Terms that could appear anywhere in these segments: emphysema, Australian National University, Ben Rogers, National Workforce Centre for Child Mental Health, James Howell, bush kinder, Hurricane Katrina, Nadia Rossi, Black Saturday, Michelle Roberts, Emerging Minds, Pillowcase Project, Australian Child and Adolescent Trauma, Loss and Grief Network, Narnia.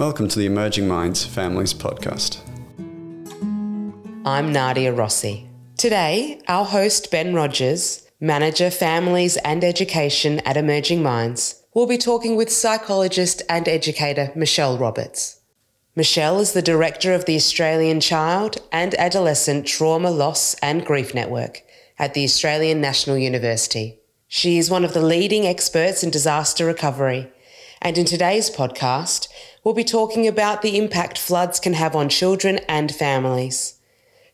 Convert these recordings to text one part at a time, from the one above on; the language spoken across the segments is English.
Welcome to the Emerging Minds Families Podcast. I'm Nadia Rossi. Today, our host Ben Rogers, Manager Families and Education at Emerging Minds, will be talking with psychologist and educator Michelle Roberts. Michelle is the Director of the Australian Child and Adolescent Trauma, Loss and Grief Network at the Australian National University. She is one of the leading experts in disaster recovery, and in today's podcast, we'll be talking about the impact floods can have on children and families.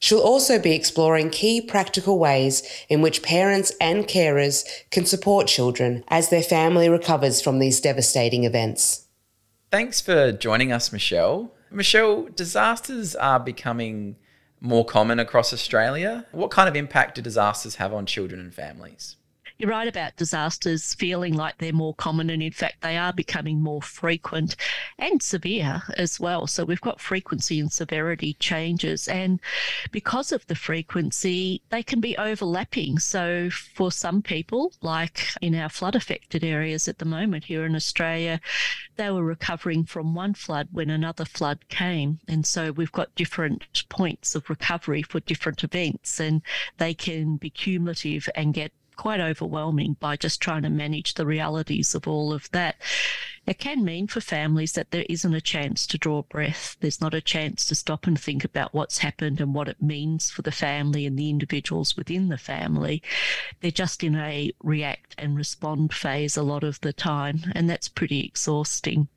She'll also be exploring key practical ways in which parents and carers can support children as their family recovers from these devastating events. Thanks for joining us, Michelle. Michelle, disasters are becoming more common across Australia. What kind of impact do disasters have on children and families? You're right about disasters feeling like they're more common, and in fact they are becoming more frequent and severe as well. So we've got frequency and severity changes, and because of the frequency they can be overlapping. So for some people, like in our flood affected areas at the moment here in Australia, they were recovering from one flood when another flood came, and so we've got different points of recovery for different events, and they can be cumulative and get quite overwhelming by just trying to manage the realities of all of that. It can mean for families that there isn't a chance to draw breath. There's not a chance to stop and think about what's happened and what it means for the family and the individuals within the family. They're just in a react and respond phase a lot of the time, and that's pretty exhausting.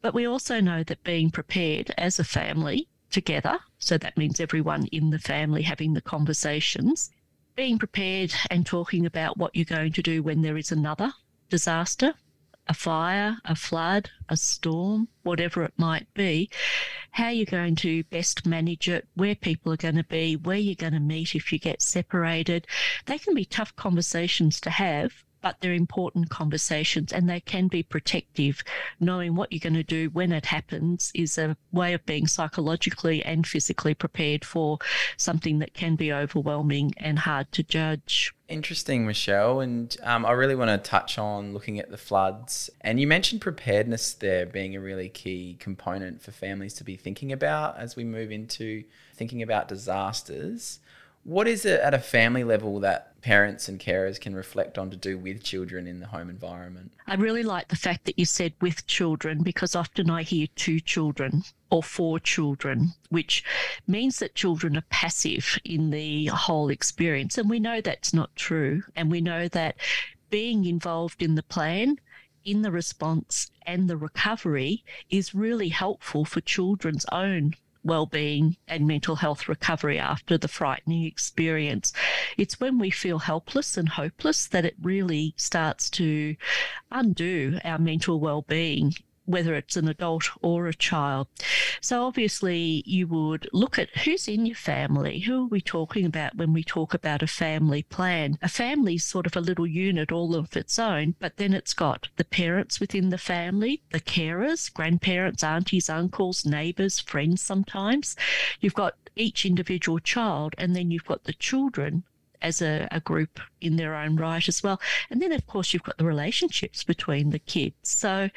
But we also know that being prepared as a family together, so that means everyone in the family having the conversations, being prepared and talking about what you're going to do when there is another disaster, a fire, a flood, a storm, whatever it might be, how you're going to best manage it, where people are going to be, where you're going to meet if you get separated. They can be tough conversations to have, but they're important conversations and they can be protective. Knowing what you're going to do when it happens is a way of being psychologically and physically prepared for something that can be overwhelming and hard to judge. Interesting, Michelle. And I really want to touch on looking at the floods. And you mentioned preparedness there being a really key component for families to be thinking about as we move into thinking about disasters. What is it at a family level that parents and carers can reflect on to do with children in the home environment? I really like the fact that you said with children, because often I hear two children or four children, which means that children are passive in the whole experience. And we know that's not true. And we know that being involved in the plan, in the response and the recovery is really helpful for children's own well-being and mental health recovery after the frightening experience. It's when we feel helpless and hopeless that it really starts to undo our mental well-being, whether it's an adult or a child. So obviously you would look at who's in your family. Who are we talking about when we talk about a family plan? A family's sort of a little unit all of its own, but then it's got the parents within the family, the carers, grandparents, aunties, uncles, neighbours, friends sometimes. You've got each individual child, and then you've got the children as a group in their own right as well. And then, of course, you've got the relationships between the kids. So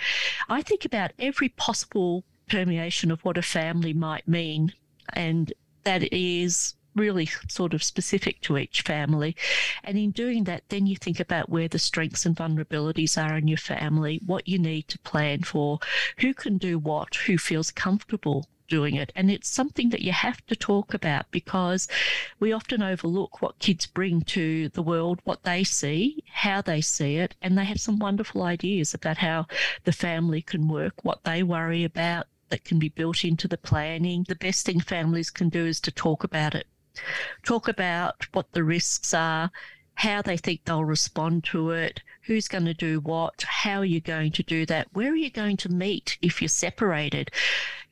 I think about every possible permeation of what a family might mean, and that is really sort of specific to each family. And in doing that, then you think about where the strengths and vulnerabilities are in your family, what you need to plan for, who can do what, who feels comfortable doing it. And it's something that you have to talk about, because we often overlook what kids bring to the world, what they see, how they see it, and they have some wonderful ideas about how the family can work, what they worry about that can be built into the planning. The best thing families can do is to talk about it, talk about what the risks are, how they think they'll respond to it, who's going to do what, how are you going to do that, where are you going to meet if you're separated.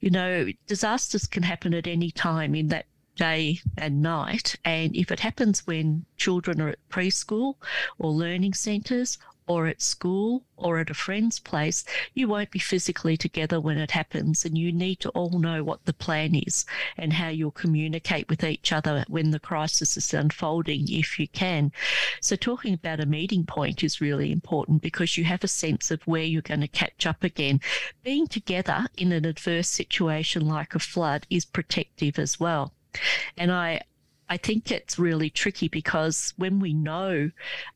You know, disasters can happen at any time in that day and night, and if it happens when children are at preschool or learning centres or at school or at a friend's place, you won't be physically together when it happens, and you need to all know what the plan is and how you'll communicate with each other when the crisis is unfolding, if you can. So talking about a meeting point is really important because you have a sense of where you're going to catch up again. Being together in an adverse situation like a flood is protective as well. And I think it's really tricky because when we know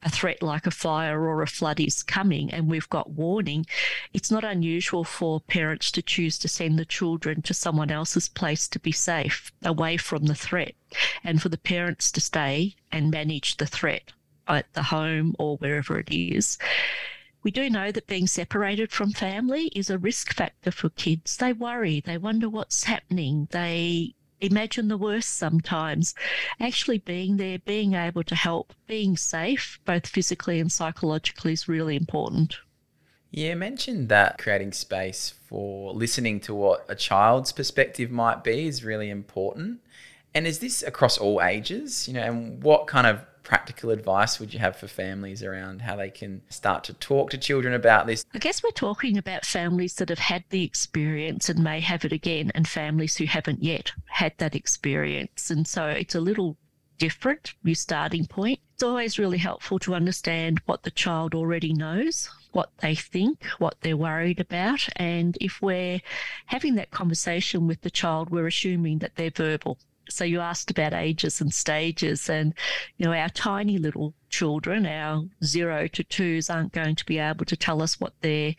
a threat like a fire or a flood is coming and we've got warning, it's not unusual for parents to choose to send the children to someone else's place to be safe, away from the threat, and for the parents to stay and manage the threat at the home or wherever it is. We do know that being separated from family is a risk factor for kids. They worry, they wonder what's happening, they imagine the worst sometimes. Actually being there, being able to help, being safe, both physically and psychologically, is really important. You mentioned that creating space for listening to what a child's perspective might be is really important. And is this across all ages? You know, and what kind of practical advice would you have for families around how they can start to talk to children about this? I guess we're talking about families that have had the experience and may have it again, and families who haven't yet had that experience. And so it's a little different, your starting point. It's always really helpful to understand what the child already knows, what they think, what they're worried about. And if we're having that conversation with the child, we're assuming that they're verbal. So you asked about ages and stages, and, you know, our tiny little children, our 0 to 2s, aren't going to be able to tell us what they're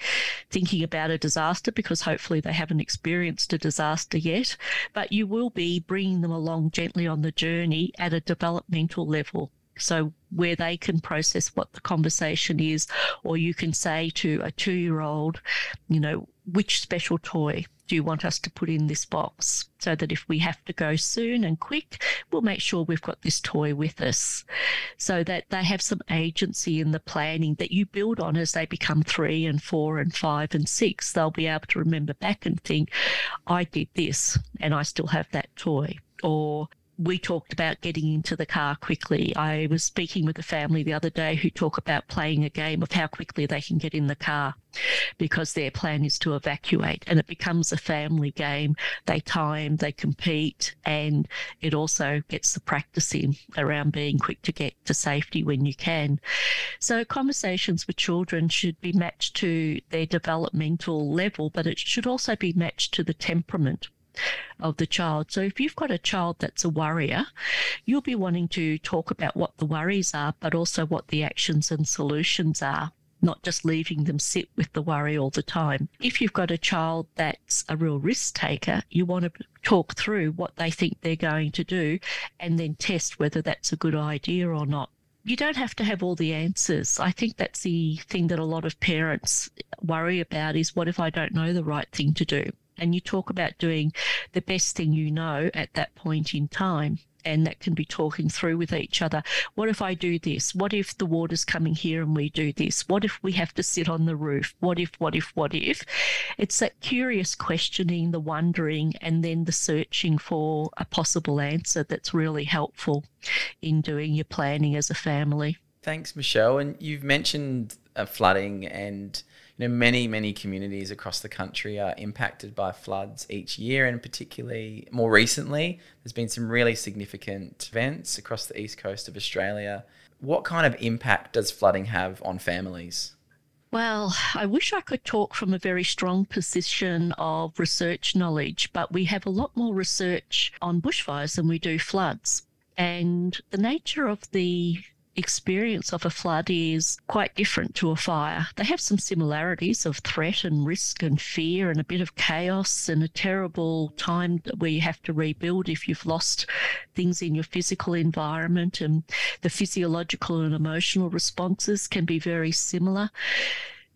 thinking about a disaster because hopefully they haven't experienced a disaster yet. But you will be bringing them along gently on the journey at a developmental level, so where they can process what the conversation is. Or you can say to a 2-year-old, you know, which special toy do you want us to put in this box, so that if we have to go soon and quick, we'll make sure we've got this toy with us, so that they have some agency in the planning that you build on as they become 3 and 4 and 5 and 6. They'll be able to remember back and think, I did this and I still have that toy. Or we talked about getting into the car quickly. I was speaking with a family the other day who talk about playing a game of how quickly they can get in the car because their plan is to evacuate, and it becomes a family game. They time, they compete, and it also gets the practice in around being quick to get to safety when you can. So conversations with children should be matched to their developmental level, but it should also be matched to the temperament of the child. So if you've got a child that's a worrier, you'll be wanting to talk about what the worries are, but also what the actions and solutions are, not just leaving them sit with the worry all the time. If you've got a child that's a real risk taker, you want to talk through what they think they're going to do and then test whether that's a good idea or not. You don't have to have all the answers. I think that's the thing that a lot of parents worry about, is what if I don't know the right thing to do? And you talk about doing the best thing you know at that point in time. And that can be talking through with each other. What if I do this? What if the water's coming here and we do this? What if we have to sit on the roof? What if? It's that curious questioning, the wondering, and then the searching for a possible answer that's really helpful in doing your planning as a family. Thanks, Michelle. And you've mentioned flooding, and you know, many communities across the country are impacted by floods each year, and particularly more recently, there's been some really significant events across the east coast of Australia. What kind of impact does flooding have on families? Well, I wish I could talk from a very strong position of research knowledge, but we have a lot more research on bushfires than we do floods. And the nature of the experience of a flood is quite different to a fire. They have some similarities of threat and risk and fear and a bit of chaos and a terrible time where you have to rebuild if you've lost things in your physical environment, and the physiological and emotional responses can be very similar.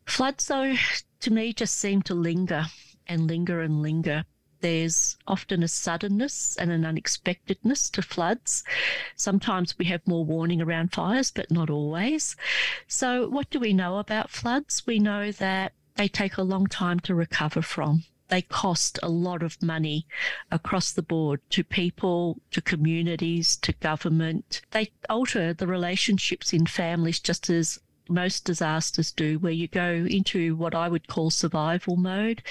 Floods, though, to me just seem to linger and linger and linger. There's often a suddenness and an unexpectedness to floods. Sometimes we have more warning around fires, but not always. So what do we know about floods? We know that they take a long time to recover from. They cost a lot of money across the board, to people, to communities, to government. They alter the relationships in families just as most disasters do, where you go into what I would call survival mode.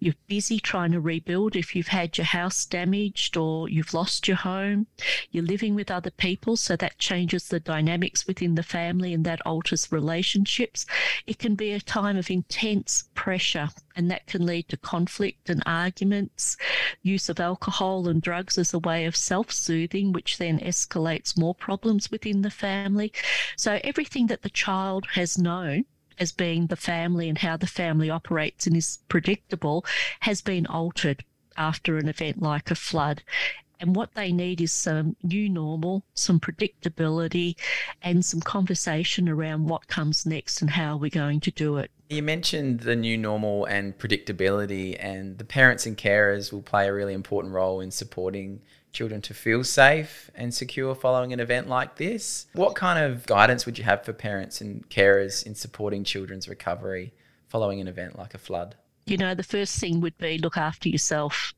You're busy trying to rebuild if you've had your house damaged or you've lost your home. You're living with other people, so that changes the dynamics within the family and that alters relationships. It can be a time of intense pressure, and that can lead to conflict and arguments, use of alcohol and drugs as a way of self-soothing, which then escalates more problems within the family. So everything that the child has known as being the family and how the family operates and is predictable has been altered after an event like a flood. And what they need is some new normal, some predictability, and some conversation around what comes next and how we're going to do it. You mentioned the new normal and predictability, and the parents and carers will play a really important role in supporting children to feel safe and secure following an event like this. What kind of guidance would you have for parents and carers in supporting children's recovery following an event like a flood? You know, the first thing would be look after yourself.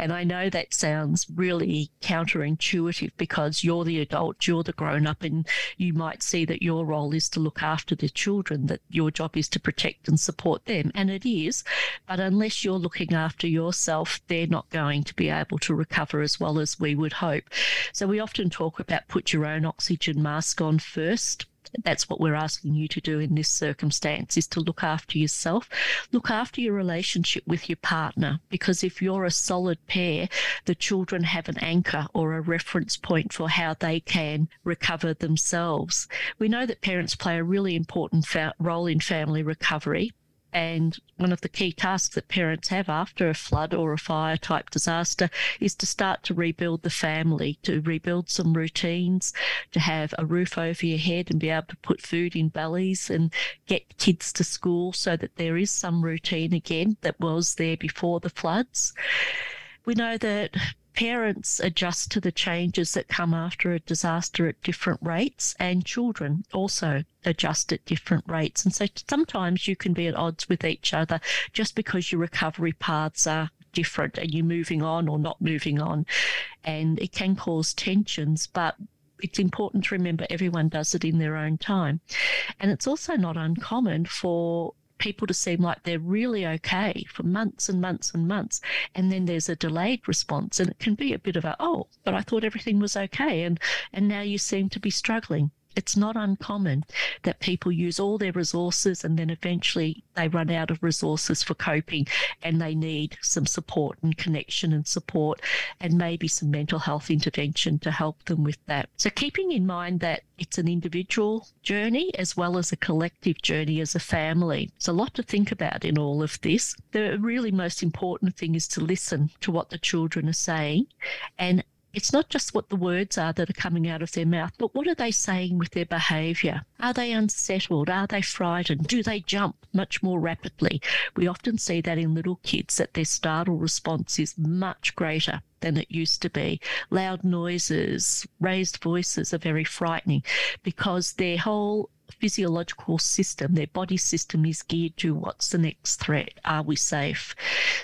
And I know that sounds really counterintuitive, because you're the adult, you're the grown-up, and you might see that your role is to look after the children, that your job is to protect and support them. And it is, but unless you're looking after yourself, they're not going to be able to recover as well as we would hope. So we often talk about put your own oxygen mask on first. That's what we're asking you to do in this circumstance, is to look after yourself, look after your relationship with your partner, because if you're a solid pair, the children have an anchor or a reference point for how they can recover themselves. We know that parents play a really important role in family recovery. And one of the key tasks that parents have after a flood or a fire type disaster is to start to rebuild the family, to rebuild some routines, to have a roof over your head and be able to put food in bellies and get kids to school, so that there is some routine again that was there before the floods. We know that parents adjust to the changes that come after a disaster at different rates, and children also adjust at different rates. And so sometimes you can be at odds with each other just because your recovery paths are different and you're moving on or not moving on. And it can cause tensions, but it's important to remember everyone does it in their own time. And it's also not uncommon for people to seem like they're really okay for months and months and months, and then there's a delayed response, and it can be a bit of a, oh, but I thought everything was okay, and now you seem to be struggling. It's not uncommon that people use all their resources and then eventually they run out of resources for coping, and they need some support and connection and support, and maybe some mental health intervention to help them with that. So keeping in mind that it's an individual journey as well as a collective journey as a family. It's a lot to think about in all of this. The really most important thing is to listen to what the children are saying, and it's not just what the words are that are coming out of their mouth, but what are they saying with their behaviour? Are they unsettled? Are they frightened? Do they jump much more rapidly? We often see that in little kids, that their startle response is much greater than it used to be. Loud noises, raised voices are very frightening, because their whole physiological system, their body system, is geared to what's the next threat, are we safe?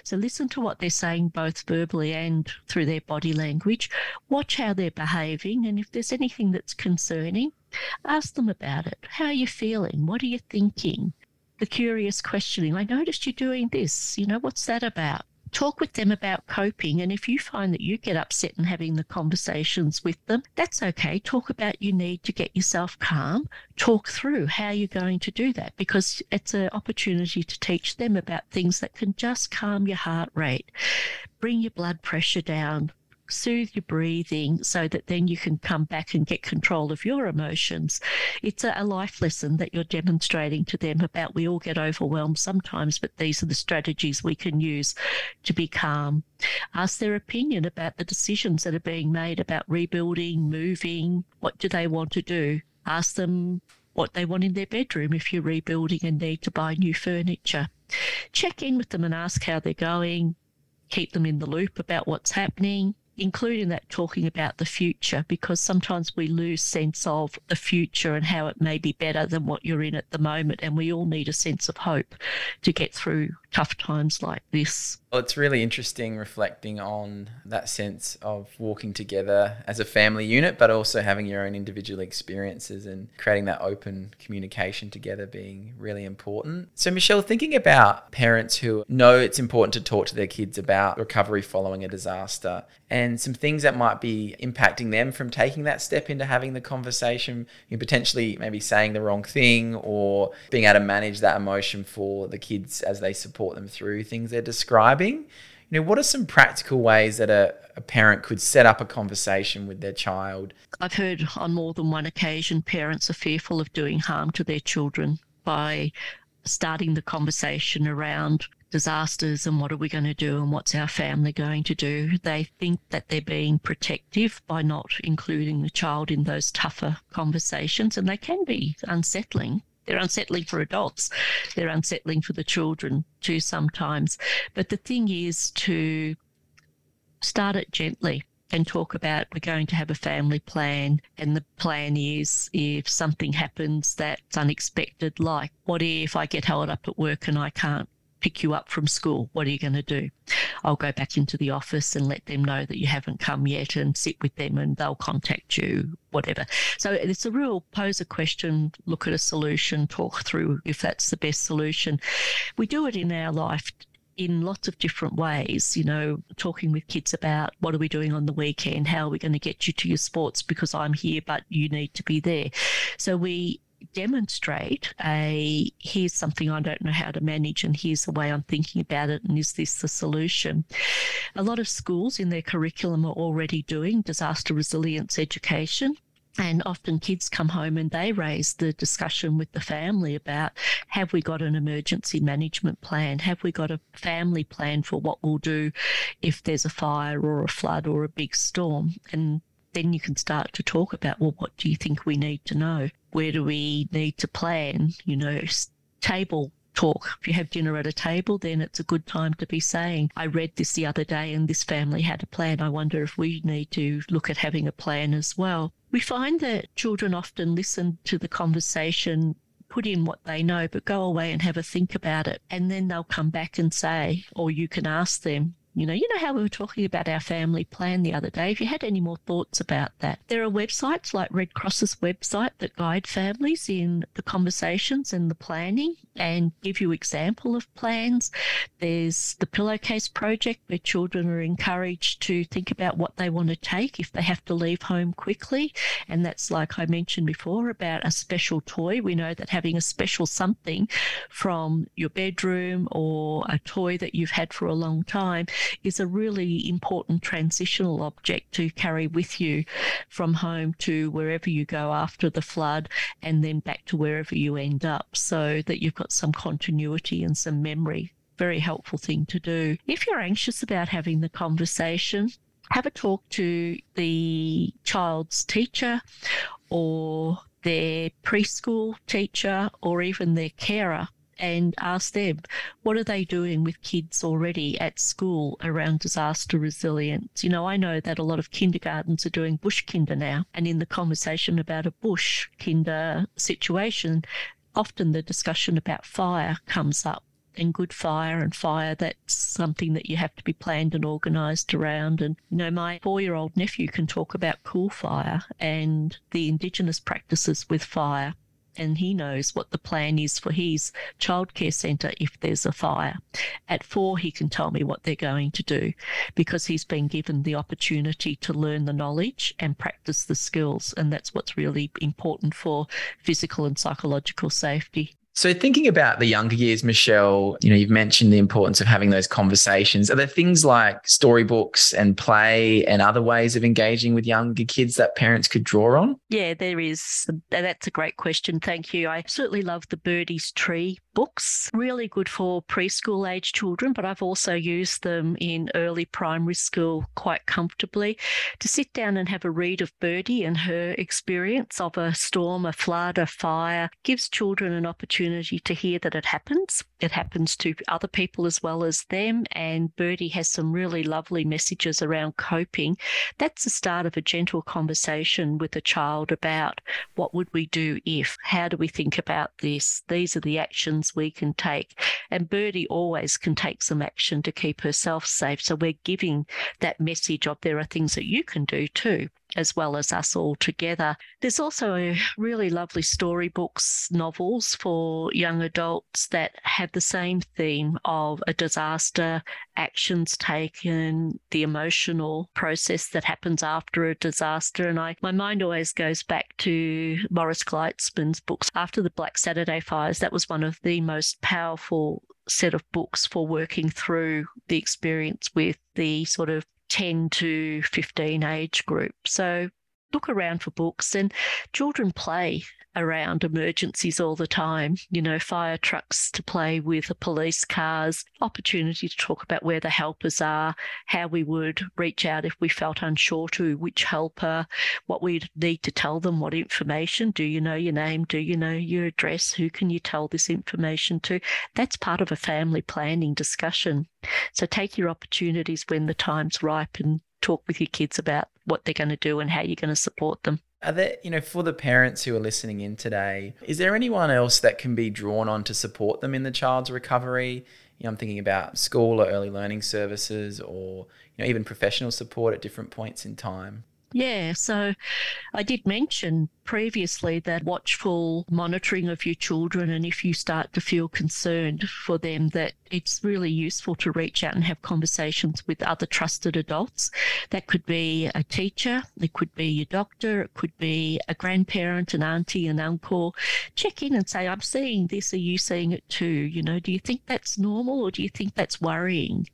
So listen to what they're saying, both verbally and through their body language. Watch how they're behaving, and if there's anything that's concerning, ask them about it. How are you feeling? What are you thinking? The curious questioning, I noticed you doing this, you know, what's that about? Talk with them about coping, and if you find that you get upset and having the conversations with them, that's okay. Talk about you need to get yourself calm. Talk through how you're going to do that, because it's an opportunity to teach them about things that can just calm your heart rate, bring your blood pressure down, soothe your breathing, so that then you can come back and get control of your emotions. It's a life lesson that you're demonstrating to them about we all get overwhelmed sometimes, but these are the strategies we can use to be calm. Ask their opinion about the decisions that are being made about rebuilding, moving. What do they want to do? Ask them what they want in their bedroom if you're rebuilding and need to buy new furniture. Check in with them and ask how they're going. Keep them in the loop about what's happening. including that talking about the future, because sometimes we lose sense of the future and how it may be better than what you're in at the moment. And we all need a sense of hope to get through tough times like this. Well, it's really interesting reflecting on that sense of walking together as a family unit, but also having your own individual experiences and creating that open communication together being really important. So Michelle, thinking about parents who know it's important to talk to their kids about recovery following a disaster and some things that might be impacting them from taking that step into having the conversation, you potentially maybe saying the wrong thing or being able to manage that emotion for the kids as they support them through things they're describing. You know, what are some practical ways that a parent could set up a conversation with their child? I've heard on more than one occasion parents are fearful of doing harm to their children by starting the conversation around disasters and what are we going to do and what's our family going to do. They think that they're being protective by not including the child in those tougher conversations, and they can be unsettling. They're unsettling for adults. They're unsettling for the children too sometimes. But the thing is to start it gently and talk about we're going to have a family plan, and the plan is if something happens that's unexpected, like what if I get held up at work and I can't pick you up from school, what are you going to do? I'll go back into the office and let them know that you haven't come yet and sit with them and they'll contact you, whatever. So it's a real pose a question, look at a solution, talk through if that's the best solution. We do it in our life in lots of different ways, you know, talking with kids about what are we doing on the weekend, how are we going to get you to your sports because I'm here but you need to be there. So we demonstrate here's something I don't know how to manage and here's the way I'm thinking about it and is this the solution. A lot of schools in their curriculum are already doing disaster resilience education, and often kids come home and they raise the discussion with the family about have we got an emergency management plan, have we got a family plan for what we'll do if there's a fire or a flood or a big storm. And then you can start to talk about, well, what do you think we need to know? Where do we need to plan? You know, table talk. If you have dinner at a table, then it's a good time to be saying, I read this the other day and this family had a plan. I wonder if we need to look at having a plan as well. We find that children often listen to the conversation, put in what they know, but go away and have a think about it. And then they'll come back and say, or you can ask them, You know how we were talking about our family plan the other day? If you had any more thoughts about that, there are websites like Red Cross's website that guide families in the conversations and the planning and give you example of plans. There's the Pillowcase Project where children are encouraged to think about what they want to take if they have to leave home quickly. And that's, like I mentioned before, about a special toy. We know that having a special something from your bedroom or a toy that you've had for a long time is a really important transitional object to carry with you from home to wherever you go after the flood and then back to wherever you end up, so that you've got some continuity and some memory. Very helpful thing to do. If you're anxious about having the conversation, have a talk to the child's teacher or their preschool teacher or even their carer, and ask them, what are they doing with kids already at school around disaster resilience? You know, I know that a lot of kindergartens are doing bush kinder now, and in the conversation about a bush kinder situation, often the discussion about fire comes up, and good fire and fire, that's something that you have to be planned and organised around. And, you know, my 4-year-old nephew can talk about cool fire and the Indigenous practices with fire, and he knows what the plan is for his childcare centre if there's a fire. At 4, he can tell me what they're going to do because he's been given the opportunity to learn the knowledge and practice the skills, and that's what's really important for physical and psychological safety. So thinking about the younger years, Michelle, you know, you've mentioned the importance of having those conversations. Are there things like storybooks and play and other ways of engaging with younger kids that parents could draw on? Yeah, there is. That's a great question. Thank you. I absolutely love the Birdie's Tree books, really good for preschool age children, but I've also used them in early primary school quite comfortably, to sit down and have a read of Birdie and her experience of a storm, a flood, a fire. It gives children an opportunity to hear that it happens. It happens to other people as well as them, and Birdie has some really lovely messages around coping. That's the start of a gentle conversation with a child about what would we do if, how do we think about this, these are the actions we can take. And Birdie always can take some action to keep herself safe. So we're giving that message of there are things that you can do too, as well as us all together. There's also really lovely storybooks, novels for young adults that have the same theme of a disaster, actions taken, the emotional process that happens after a disaster. And my mind always goes back to Maurice Gleitzman's books. After the Black Saturday fires, that was one of the most powerful set of books for working through the experience with the sort of 10 to 15 age group. So look around for books, and children play around emergencies all the time, fire trucks to play with, police cars, opportunity to talk about where the helpers are, how we would reach out if we felt unsure to which helper, what we'd need to tell them, what information, do you know your name, do you know your address, who can you tell this information to? That's part of a family planning discussion. So take your opportunities when the time's ripe and talk with your kids about what they're going to do and how you're going to support them. Are there, for the parents who are listening in today, is there anyone else that can be drawn on to support them in the child's recovery? I'm thinking about school or early learning services, or even professional support at different points in time. Yeah, so I did mention previously that watchful monitoring of your children, and if you start to feel concerned for them, that it's really useful to reach out and have conversations with other trusted adults. That could be a teacher, it could be your doctor, it could be a grandparent, an auntie, an uncle. Check in and say, I'm seeing this, are you seeing it too? Do you think that's normal, or do you think that's worrying?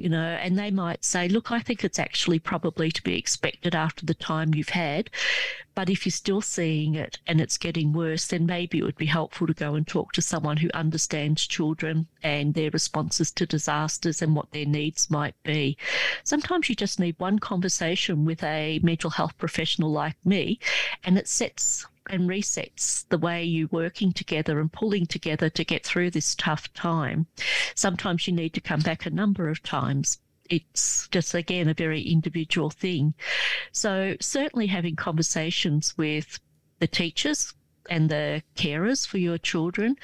And they might say, look, I think it's actually probably to be expected after the time you've had, but if you're still seeing it and it's getting worse, then maybe it would be helpful to go and talk to someone who understands children and their responses to disasters and what their needs might be. Sometimes you just need one conversation with a mental health professional like me, and it sets and resets the way you're working together and pulling together to get through this tough time. Sometimes you need to come back a number of times. It's just, again, a very individual thing. So certainly having conversations with the teachers and the carers for your children.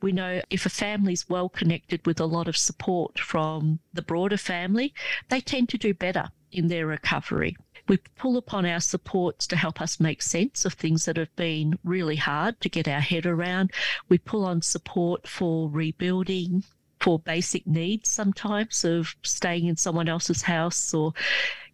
We know if a family's well connected with a lot of support from the broader family, they tend to do better in their recovery. We pull upon our supports to help us make sense of things that have been really hard to get our head around. We pull on support for rebuilding, for basic needs sometimes of staying in someone else's house, or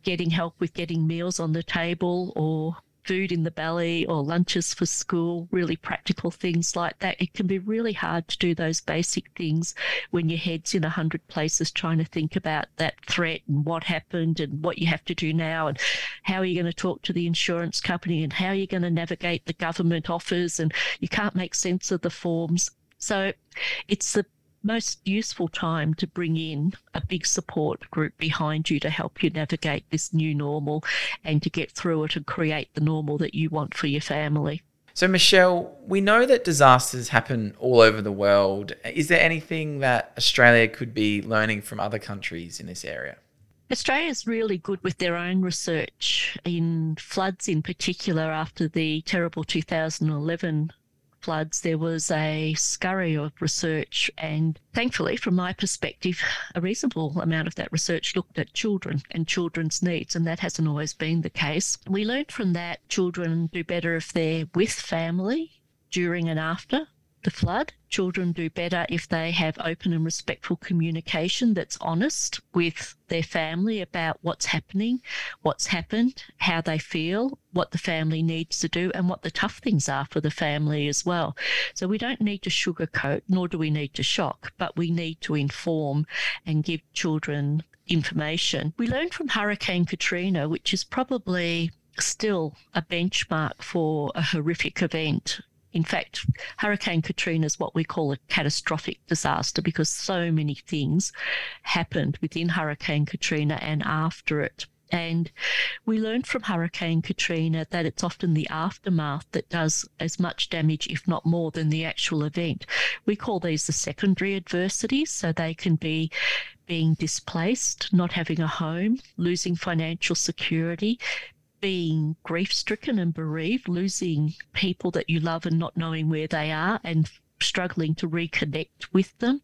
getting help with getting meals on the table, or food in the belly, or lunches for school, really practical things like that. It can be really hard to do those basic things when your head's in 100 places trying to think about that threat and what happened and what you have to do now and how are you going to talk to the insurance company and how are you going to navigate the government offers, and you can't make sense of the forms. So it's the most useful time to bring in a big support group behind you to help you navigate this new normal and to get through it and create the normal that you want for your family. So Michelle, we know that disasters happen all over the world. Is there anything that Australia could be learning from other countries in this area? Australia's really good with their own research in floods in particular. After the terrible 2011 floods, there was a scurry of research, and thankfully, from my perspective, a reasonable amount of that research looked at children and children's needs, and that hasn't always been the case. We learned from that children do better if they're with family during and after the flood. Children do better if they have open and respectful communication that's honest with their family about what's happening, what's happened, how they feel, what the family needs to do, and what the tough things are for the family as well. So we don't need to sugarcoat, nor do we need to shock, but we need to inform and give children information. We learned from Hurricane Katrina, which is probably still a benchmark for a horrific event In fact, Hurricane Katrina is what we call a catastrophic disaster because so many things happened within Hurricane Katrina and after it. And we learned from Hurricane Katrina that it's often the aftermath that does as much damage, if not more, than the actual event. We call these the secondary adversities, so they can be being displaced, not having a home, losing financial security, being grief-stricken and bereaved, losing people that you love and not knowing where they are and struggling to reconnect with them,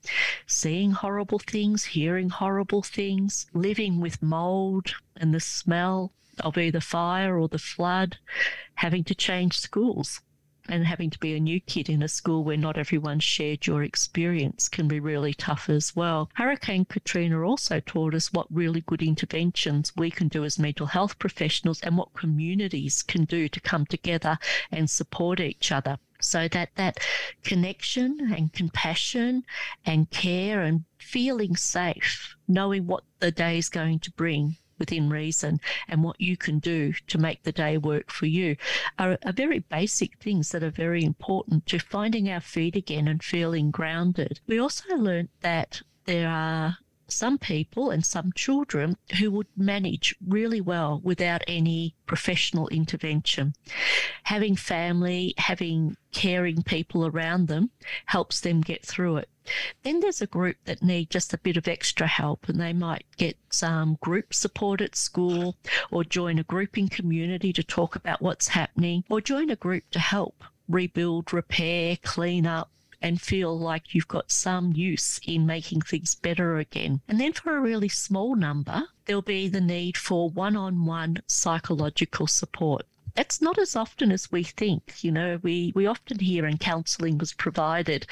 seeing horrible things, hearing horrible things, living with mould and the smell of either fire or the flood, having to change schools and having to be a new kid in a school where not everyone shared your experience can be really tough as well. Hurricane Katrina also taught us what really good interventions we can do as mental health professionals and what communities can do to come together and support each other, so that that connection and compassion and care and feeling safe, knowing what the day is going to bring within reason and what you can do to make the day work for you are very basic things that are very important to finding our feet again and feeling grounded. We also learned that there are some people and some children who would manage really well without any professional intervention. Having family, having caring people around them helps them get through it. Then there's a group that need just a bit of extra help, and they might get some group support at school or join a grouping community to talk about what's happening or join a group to help rebuild, repair, clean up, and feel like you've got some use in making things better again. And then for a really small number, there'll be the need for one-on-one psychological support. That's not as often as we think. You know, we often hear and counselling was provided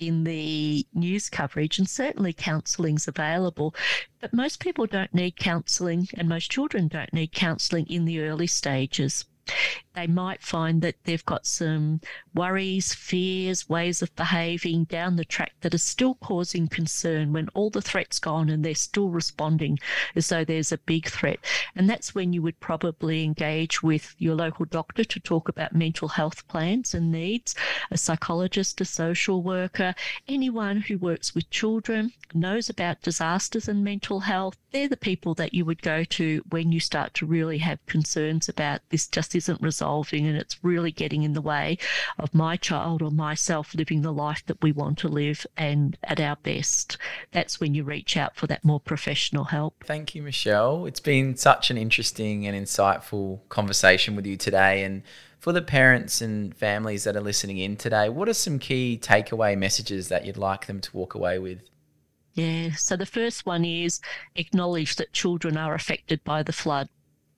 in the news coverage, and certainly counselling's available. But most people don't need counselling, and most children don't need counselling in the early stages. They might find that they've got some worries, fears, ways of behaving down the track that are still causing concern when all the threat's gone and they're still responding as though there's a big threat. And that's when you would probably engage with your local doctor to talk about mental health plans and needs, a psychologist, a social worker, anyone who works with children, knows about disasters and mental health. They're the people that you would go to when you start to really have concerns about this just isn't resolving and it's really getting in the way of my child or myself living the life that we want to live and at our best. That's when you reach out for that more professional help. Thank you, Michelle. It's been such an interesting and insightful conversation with you today. And for the parents and families that are listening in today, what are some key takeaway messages that you'd like them to walk away with? Yeah, so the first one is acknowledge that children are affected by the flood,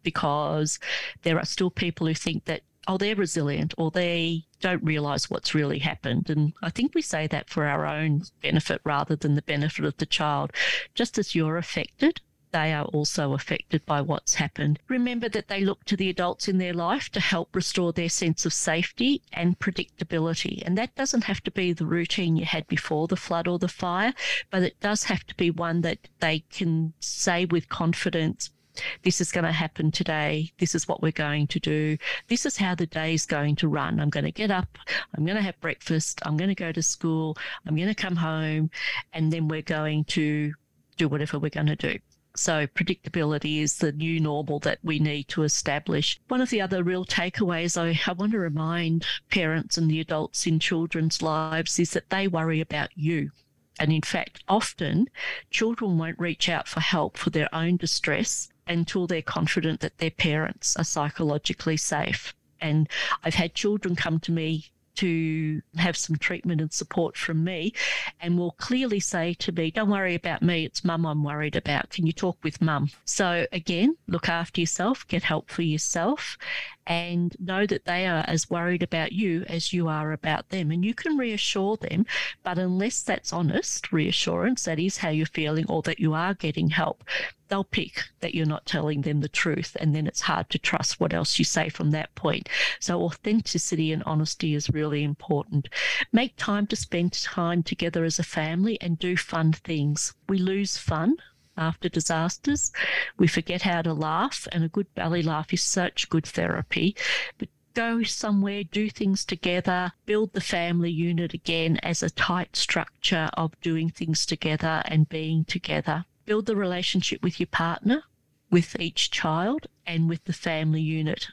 because there are still people who think that, oh, they're resilient or they don't realise what's really happened. And I think we say that for our own benefit rather than the benefit of the child. Just as you're affected, they are also affected by what's happened. Remember that they look to the adults in their life to help restore their sense of safety and predictability. And that doesn't have to be the routine you had before the flood or the fire, but it does have to be one that they can say with confidence, this is going to happen today. This is what we're going to do. This is how the day is going to run. I'm going to get up. I'm going to have breakfast. I'm going to go to school. I'm going to come home. And then we're going to do whatever we're going to do. So predictability is the new normal that we need to establish. One of the other real takeaways I want to remind parents and the adults in children's lives is that they worry about you. And in fact, often children won't reach out for help for their own distress until they're confident that their parents are psychologically safe. And I've had children come to me to have some treatment and support from me and will clearly say to me, don't worry about me, it's mum I'm worried about. Can you talk with mum? So again, look after yourself, get help for yourself, and know that they are as worried about you as you are about them. And you can reassure them, but unless that's honest reassurance, that is how you're feeling or that you are getting help, they'll pick that you're not telling them the truth, and then it's hard to trust what else you say from that point. So authenticity and honesty is really important. Make time to spend time together as a family and do fun things. We lose fun after disasters. We forget how to laugh, and a good belly laugh is such good therapy. But go somewhere, do things together, build the family unit again as a tight structure of doing things together and being together. Build the relationship with your partner, with each child and with the family unit.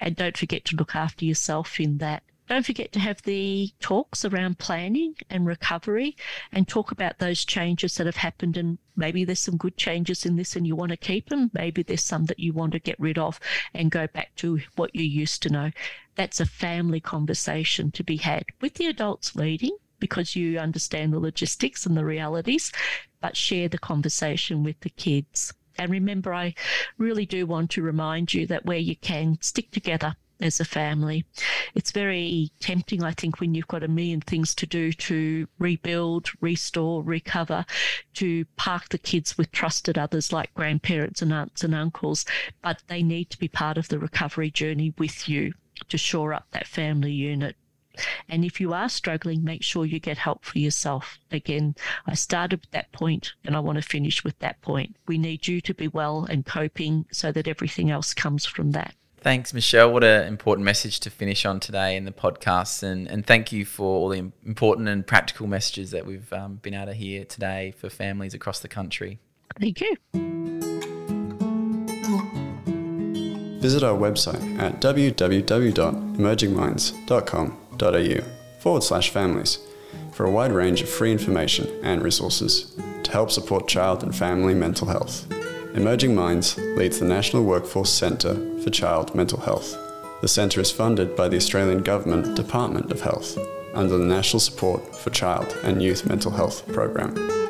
And don't forget to look after yourself in that. Don't forget to have the talks around planning and recovery and talk about those changes that have happened, and maybe there's some good changes in this and you want to keep them. Maybe there's some that you want to get rid of and go back to what you used to know. That's a family conversation to be had with the adults leading, because you understand the logistics and the realities, but share the conversation with the kids. And remember, I really do want to remind you that where you can, stick together as a family. It's very tempting, I think, when you've got a million things to do, to rebuild, restore, recover, to park the kids with trusted others like grandparents and aunts and uncles, but they need to be part of the recovery journey with you to shore up that family unit. And if you are struggling, make sure you get help for yourself. Again, I started with that point and I want to finish with that point. We need you to be well and coping so that everything else comes from that. Thanks, Michelle. What an important message to finish on today in the podcast. And thank you for all the important and practical messages that we've been able to hear today for families across the country. Thank you. Visit our website at www.emergingminds.com.au/families for a wide range of free information and resources to help support child and family mental health. Emerging Minds leads the National Workforce Centre for Child Mental Health. The centre is funded by the Australian Government Department of Health under the National Support for Child and Youth Mental Health Program.